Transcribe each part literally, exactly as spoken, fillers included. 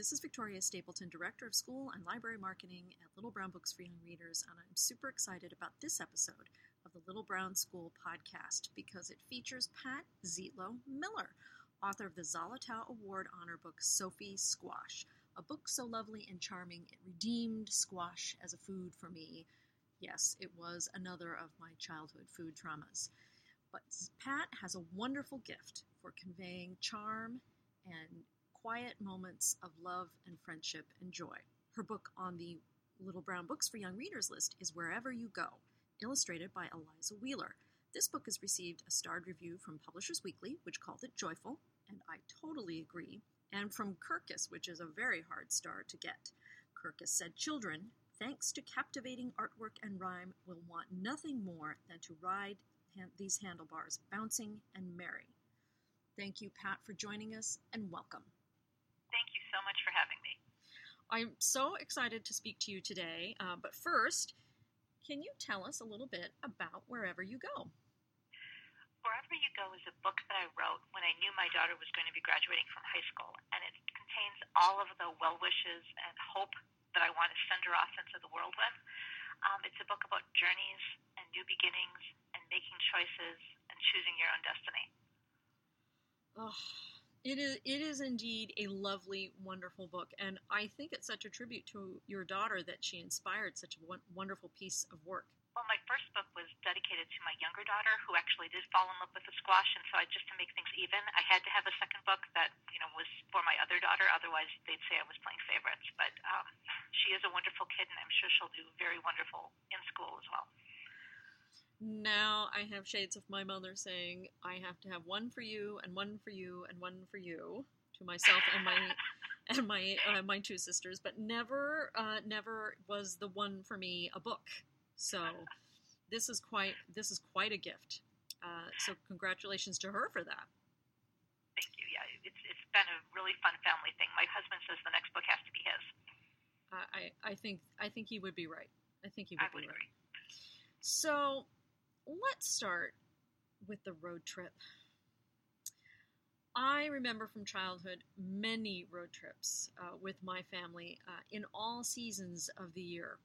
This is Victoria Stapleton, Director of School and Library Marketing at Little Brown Books for Young Readers, and I'm super excited about this episode of the Little Brown School podcast because it features Pat Zietlow Miller, author of the Zolotow Award honor book, Sophie Squash, a book so lovely and charming it redeemed squash as a food for me. Yes, it was another of my childhood food traumas. But Pat has a wonderful gift for conveying charm and quiet moments of love and friendship and joy. Her book on the Little Brown Books for Young Readers list is Wherever You Go, illustrated by Eliza Wheeler. This book has received a starred review from Publishers Weekly, which called it joyful, and I totally agree, and from Kirkus, which is a very hard star to get. Kirkus said, "Children, thanks to captivating artwork and rhyme, will want nothing more than to ride these handlebars, bouncing and merry." Thank you, Pat, for joining us, and welcome. Thank you so much for having me. I'm so excited to speak to you today, uh, but first, can you tell us a little bit about Wherever You Go? Wherever You Go is a book that I wrote when I knew my daughter was going to be graduating from high school, and it contains all of the well wishes and hope that I want to send her off into the world with. Um, it's a book about journeys and new beginnings and making choices and choosing your own destiny. Oh, it is, it is indeed a lovely, wonderful book, and I think it's such a tribute to your daughter that she inspired such a wonderful piece of work. Well, my first book was dedicated to my younger daughter, who actually did fall in love with the squash, and so I, just to make things even, I had to have a second book that, you know, was for my other daughter. Otherwise, they'd say I was playing favorites. But um, she is a wonderful kid, and I'm sure she'll do very wonderful in school as well. Now I have shades of my mother saying, "I have to have one for you, and one for you, and one for you," to myself and my and my uh, my two sisters. But never, uh, never was the one for me a book. So this is quite this is quite a gift. Uh, so congratulations to her for that. Thank you. Yeah, it's it's been a really fun family thing. My husband says the next book has to be his. I I think I think he would be right. I think he would I be would right. Agree. So let's start with the road trip. I remember from childhood many road trips uh, with my family uh, in all seasons of the year.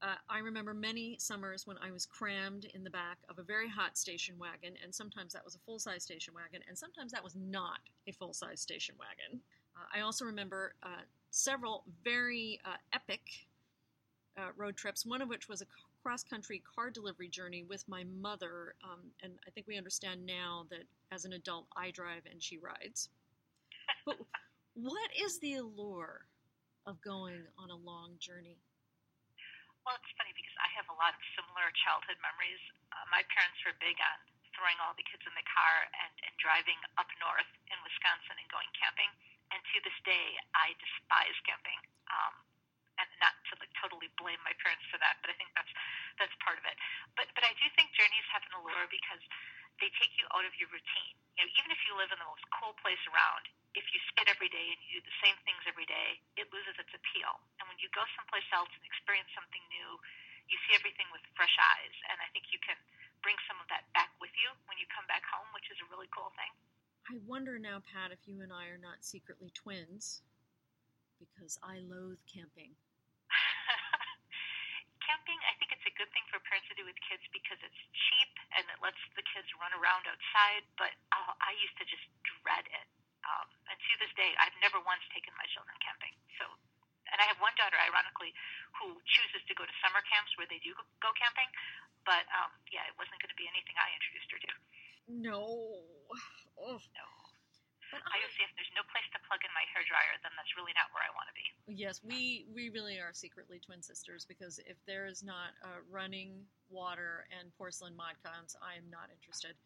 Uh, I remember many summers when I was crammed in the back of a very hot station wagon, and sometimes that was a full-size station wagon, and sometimes that was not a full-size station wagon. Uh, I also remember uh, several very uh, epic uh, road trips, one of which was a cross-country car delivery journey with my mother, um, and I think we understand now that as an adult, I drive and she rides. But what is the allure of going on a long journey? Well, it's funny because I have a lot of similar childhood memories. Uh, my parents were big on throwing all the kids in the car and, and driving up north in Wisconsin and going camping. And to this day, I despise camping. Um, and not to like totally blame my parents for that, but I think that's that's part of it. But but I do think journeys have an allure because they take you out of your routine. You know, even if you live in the most cool place around, if you skid every day and you do the same things every day, it loses its appeal. And when you go someplace else and experience something new, you see everything with fresh eyes. And I think you can bring some of that back with you when you come back home, which is a really cool thing. I wonder now, Pat, if you and I are not secretly twins, because I loathe camping. Camping, I think it's a good thing for parents to do with kids because it's cheap and it lets the kids run around outside. But oh, I used to just dread it. Um, and to this day, I've never once taken my children camping. So, and I have one daughter, ironically, who chooses to go to summer camps where they do go camping. But um, yeah, it wasn't going to be anything I introduced her to. No. Oh. No. But I always say if there's no place to plug in my hairdryer, then that's really not where I want to be. Yes, we, we really are secretly twin sisters because if there is not uh, running water and porcelain mod cons, I am not interested.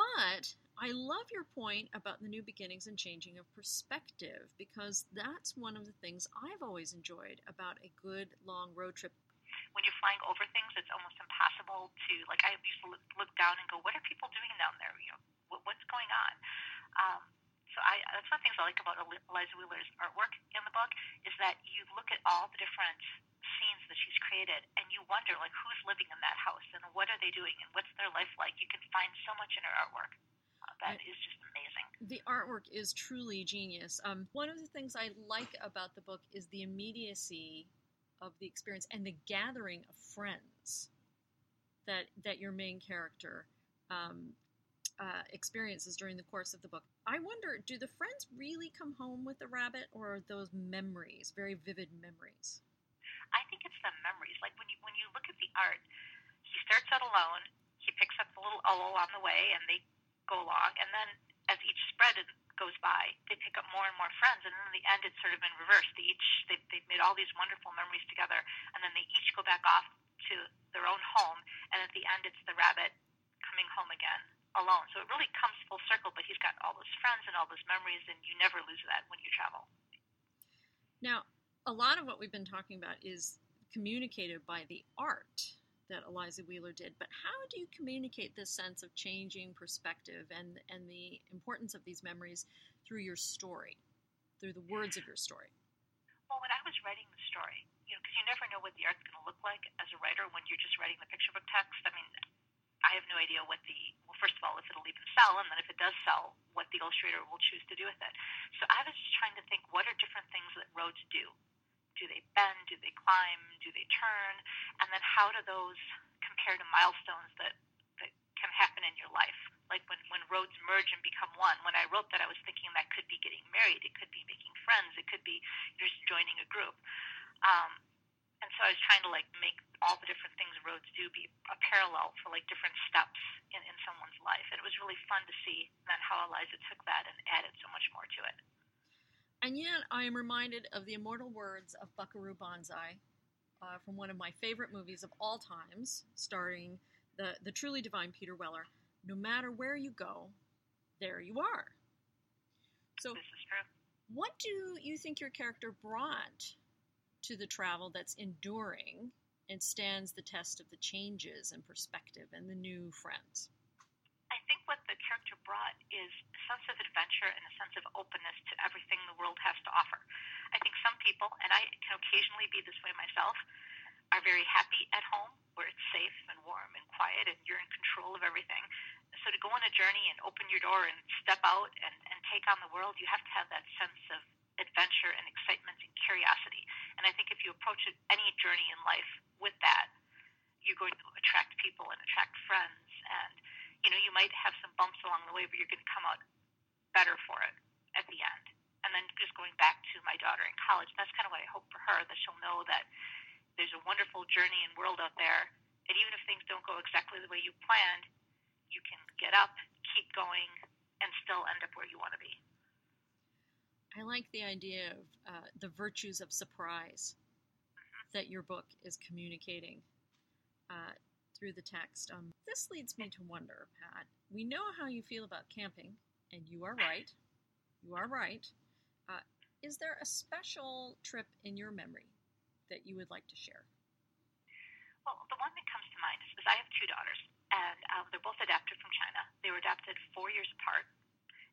But I love your point about the new beginnings and changing of perspective because that's one of the things I've always enjoyed about a good long road trip. When you're flying over things, it's almost impossible to, like, I used to look, look down and go, what are people doing down there? You know, what, what's going on? Um, so I, that's one of the things I like about Eliza Wheeler's artwork in the book is that you look at all the different scenes that she's created and you wonder, like, who's living in that house and what are they doing and what's their life like? You can find so much in her artwork. that is just amazing. The artwork is truly genius. Um, one of the things I like about the book is the immediacy of the experience and the gathering of friends that that your main character um, uh, experiences during the course of the book. I wonder, do the friends really come home with the rabbit, or are those memories, very vivid memories? I think it's the memories. Like when you when you look at the art, he starts out alone. He picks up the little owl on the way, and they go along. And then as each spread goes by, they pick up more and more friends. And then in the end, it's sort of in reverse. They each they they've made all these wonderful memories together, and then they each go back off to their own home. And at the end, it's the rabbit coming home again alone. So it really comes full circle. But he's got all those friends and all those memories, and you never lose that when you travel. Now, a lot of what we've been talking about is communicated by the art that Eliza Wheeler did, but how do you communicate this sense of changing perspective and, and the importance of these memories through your story, through the words of your story? Well, when I was writing the story, you know, because you never know what the art's going to look like as a writer when you're just writing the picture book text. I mean, I have no idea what the, well, first of all, if it'll even sell, and then if it does sell, what the illustrator will choose to do with it. So I was trying to think, what are different things that roads do? Do they bend? Do they climb? Do they turn? And then how do those compare to milestones that, that can happen in your life? Like when, when roads merge and become one. When I wrote that, I was thinking that could be getting married. It could be making friends. It could be just joining a group. Um, and so I was trying to like make all the different things roads do be a parallel for like different steps in, in someone's life. And it was really fun to see then how Eliza took that and added so much more to it. And yet I am reminded of the immortal words of Buckaroo Banzai uh, from one of my favorite movies of all times, starring the, the truly divine Peter Weller. No matter where you go, there you are. So this is true. What do you think your character brought to the travel that's enduring and stands the test of the changes in perspective and the new friends? I think what the character brought is a sense of adventure and a sense of openness to everything the world has to offer. I think some people, and I can occasionally be this way myself, are very happy at home where it's safe and warm and quiet and you're in control of everything. So to go on a journey and open your door and step out and, and take on the world, you have to have that sense of adventure and excitement and curiosity. And I think if you approach any journey in life with that, you're going to attract people and attract friends, and you know, you might have some bumps along the way, but you're going to come out better for it at the end. And then just going back to my daughter in college, that's kind of what I hope for her, that she'll know that there's a wonderful journey and world out there. And even if things don't go exactly the way you planned, you can get up, keep going, and still end up where you want to be. I like the idea of uh, the virtues of surprise mm-hmm. that your book is communicating uh through the text. Um, this leads me to wonder, Pat, we know how you feel about camping, and you are right. You are right. Uh, is there a special trip in your memory that you would like to share? Well, the one that comes to mind is, is I have two daughters, and um, they're both adopted from China. They were adopted four years apart,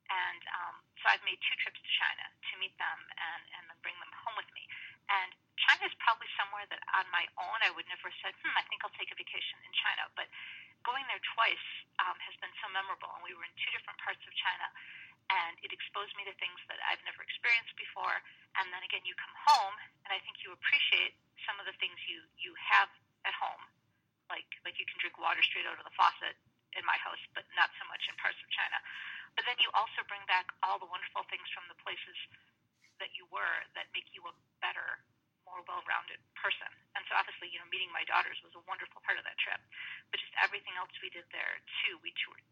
and um, so I've made two trips to China to meet them and, and then bring them home with me. And China is probably somewhere that on my own I would never have said, hmm, I think I'll take a vacation in China. But going there twice um, has been so memorable. And we were in two different parts of China, and it exposed me to things that I've never experienced before. And then again, you come home, and I think you appreciate some of the things you, you have at home. Like, like you can drink water straight out of the faucet in my house, but not so much in parts of China. But then you also bring back all the wonderful things from the places that you were that make you a better, more well-rounded person. And so obviously, you know, meeting my daughters was a wonderful part of that trip. But just everything else we did there, too. We toured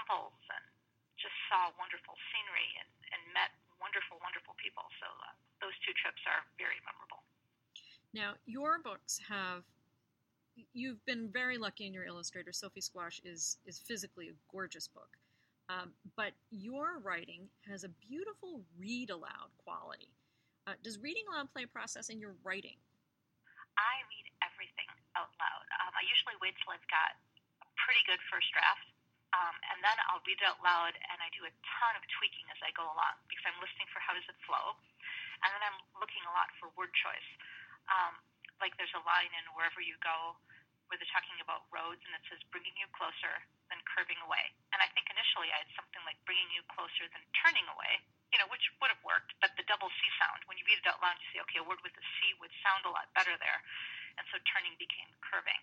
temples and just saw wonderful scenery and, and met wonderful, wonderful people. So uh, those two trips are very memorable. Now, your books have, you've been very lucky in your illustrator. Sophie Squash is, is physically a gorgeous book. Um, but your writing has a beautiful read-aloud quality. Uh, does reading aloud play a process in your writing? I read everything out loud. Um, I usually wait till I've got a pretty good first draft, um, and then I'll read it out loud, and I do a ton of tweaking as I go along because I'm listening for how does it flow, and then I'm looking a lot for word choice. Um, like there's a line in Wherever You Go where they're talking about roads, and it says bringing you closer than curving away. And I think initially I had something like bringing you closer than turning away, you know, which would have worked, but the double C sound, when you read it out loud, you say, okay, a word with a C would sound a lot better there. And so turning became curving.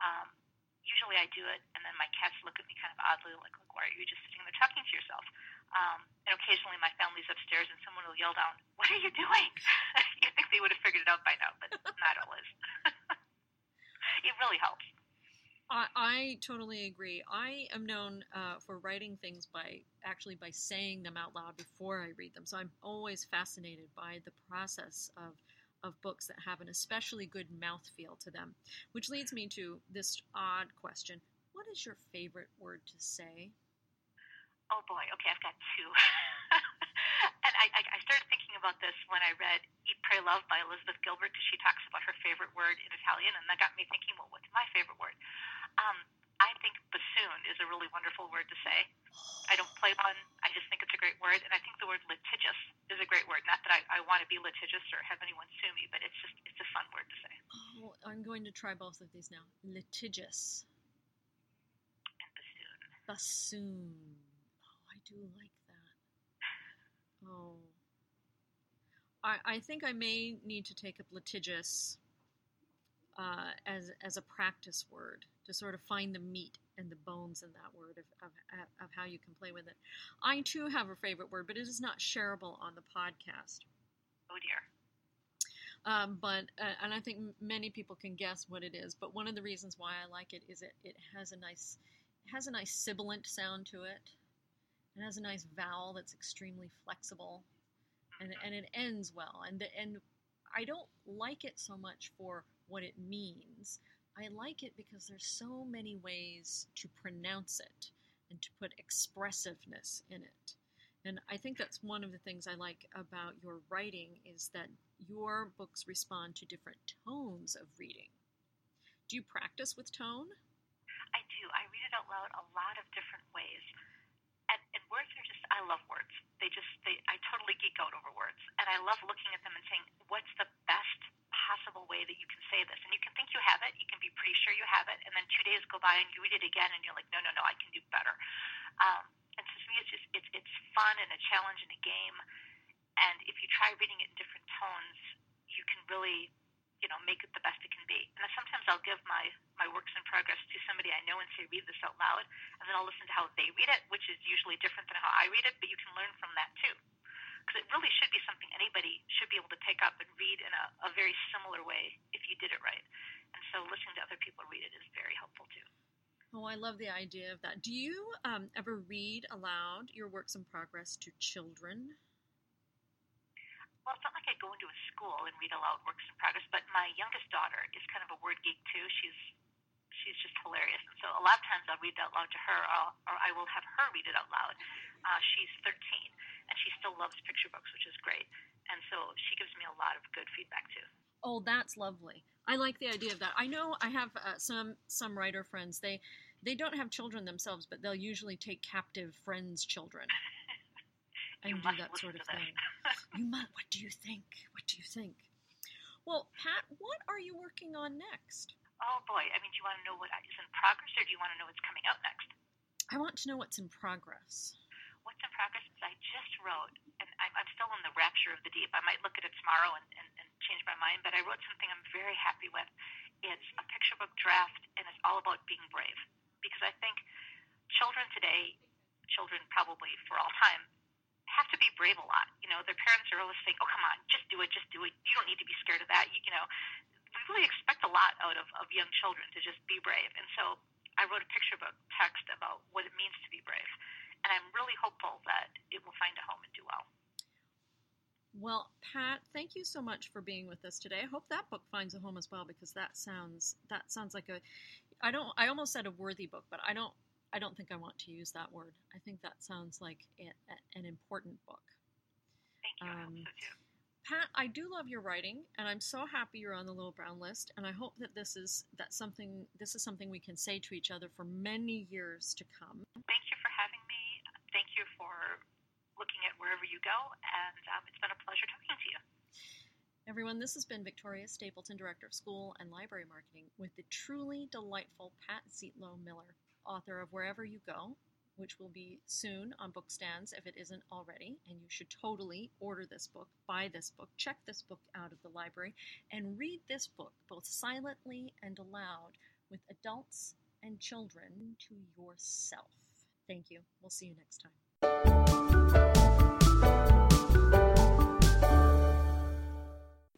Um, usually I do it, and then my cats look at me kind of oddly, like, look, why are you just sitting there talking to yourself? Um, and occasionally my family's upstairs, and someone will yell down, what are you doing? You'd think they would have figured it out by now, but not always. It really helps. I, I totally agree. I am known uh, for writing things by actually by saying them out loud before I read them. So I'm always fascinated by the process of of books that have an especially good mouthfeel to them, which leads me to this odd question. What is your favorite word to say? Oh, boy. Okay, I've got two. And I, I started thinking about this when I read Eat, Pray, Love by Elizabeth Gilbert, because she talks about her favorite word in Italian, and that got me thinking, well, what's my favorite word? Um, I think bassoon is a really wonderful word to say. I don't play one. I just think it's a great word. And I think the word litigious is a great word. Not that I, I want to be litigious or have anyone sue me, but it's just it's a fun word to say. Oh, I'm going to try both of these now. Litigious. And bassoon. Bassoon. Oh, I do like that. Oh. I, I think I may need to take up litigious uh, as as a practice word, to sort of find the meat and the bones in that word of, of of how you can play with it. I, too, have a favorite word, but it is not shareable on the podcast. Oh, dear. Um, but, uh, and I think many people can guess what it is, but one of the reasons why I like it is it, it has a nice it has a nice sibilant sound to it. It has a nice vowel that's extremely flexible, and and it ends well. And the, and I don't like it so much for what it means. I like it because there's so many ways to pronounce it and to put expressiveness in it. And I think that's one of the things I like about your writing is that your books respond to different tones of reading. Do you practice with tone? I do. I read it out loud a lot of different ways. And, and words are just, I love words. They just, they, I totally geek out over words. And I love looking at them and saying, what's the best possible way that you can say this? And you can think you have it, you can be pretty sure you have it, and then two days go by and you read it again and you're like, no, no, no, I can do better. Um, and so to me, it's just, it's, it's fun and a challenge and a game. And if you try reading it in different tones, you can really, you know, make it the best it can be. And sometimes I'll give my, my works in progress to somebody I know and say, read this out loud, and then I'll listen to how they read it, which is usually different than how I read it, but you can learn from that too. Because it really should be something anybody should be able to pick up and read in a, a very similar way if you did it right. And so listening to other people read it is very helpful too. Oh, I love the idea of that. Do you um, ever read aloud your works in progress to children? Well, it's not like I go into a school and read aloud works in progress, but my youngest daughter is kind of a word geek too. She's she's just hilarious. And so a lot of times I'll read it out loud to her, I'll, or I will have her read it out loud. Uh, she's thirteen. And she still loves picture books, which is great. And so she gives me a lot of good feedback, too. Oh, that's lovely. I like the idea of that. I know I have uh, some some writer friends. They they don't have children themselves, but they'll usually take captive friends' children and do that sort of thing. You must. What do you think? What do you think? Well, Pat, what are you working on next? Oh, boy. I mean, do you want to know what is in progress, or do you want to know what's coming out next? I want to know what's in progress. What's in progress is I just wrote, and I'm, I'm still in the rapture of the deep. I might look at it tomorrow and, and, and change my mind, but I wrote something I'm very happy with. It's a picture book draft, and it's all about being brave. Because I think children today, children probably for all time, have to be brave a lot. You know, their parents are always saying, oh, come on, just do it, just do it. You don't need to be scared of that. You, you know, we really expect a lot out of, of young children to just be brave. And so I wrote a picture book text about what it means to be brave. And I'm really hopeful that it will find a home and do well. Well, Pat, thank you so much for being with us today. I hope that book finds a home as well, because that sounds that sounds like a I don't I almost said a worthy book, but I don't I don't think I want to use that word. I think that sounds like a, a, an important book. Thank you. Um, I hope so too. Pat, I do love your writing, and I'm so happy you're on the Little Brown list. And I hope that this is that something this is something we can say to each other for many years to come. Thank you for having me. Thank you for looking at Wherever You Go, and um, it's been a pleasure talking to you. Everyone, this has been Victoria Stapleton, Director of School and Library Marketing, with the truly delightful Pat Zietlow Miller, author of Wherever You Go, which will be soon on bookstands if it isn't already, and you should totally order this book, buy this book, check this book out of the library, and read this book both silently and aloud with adults and children to yourself. Thank you. We'll see you next time.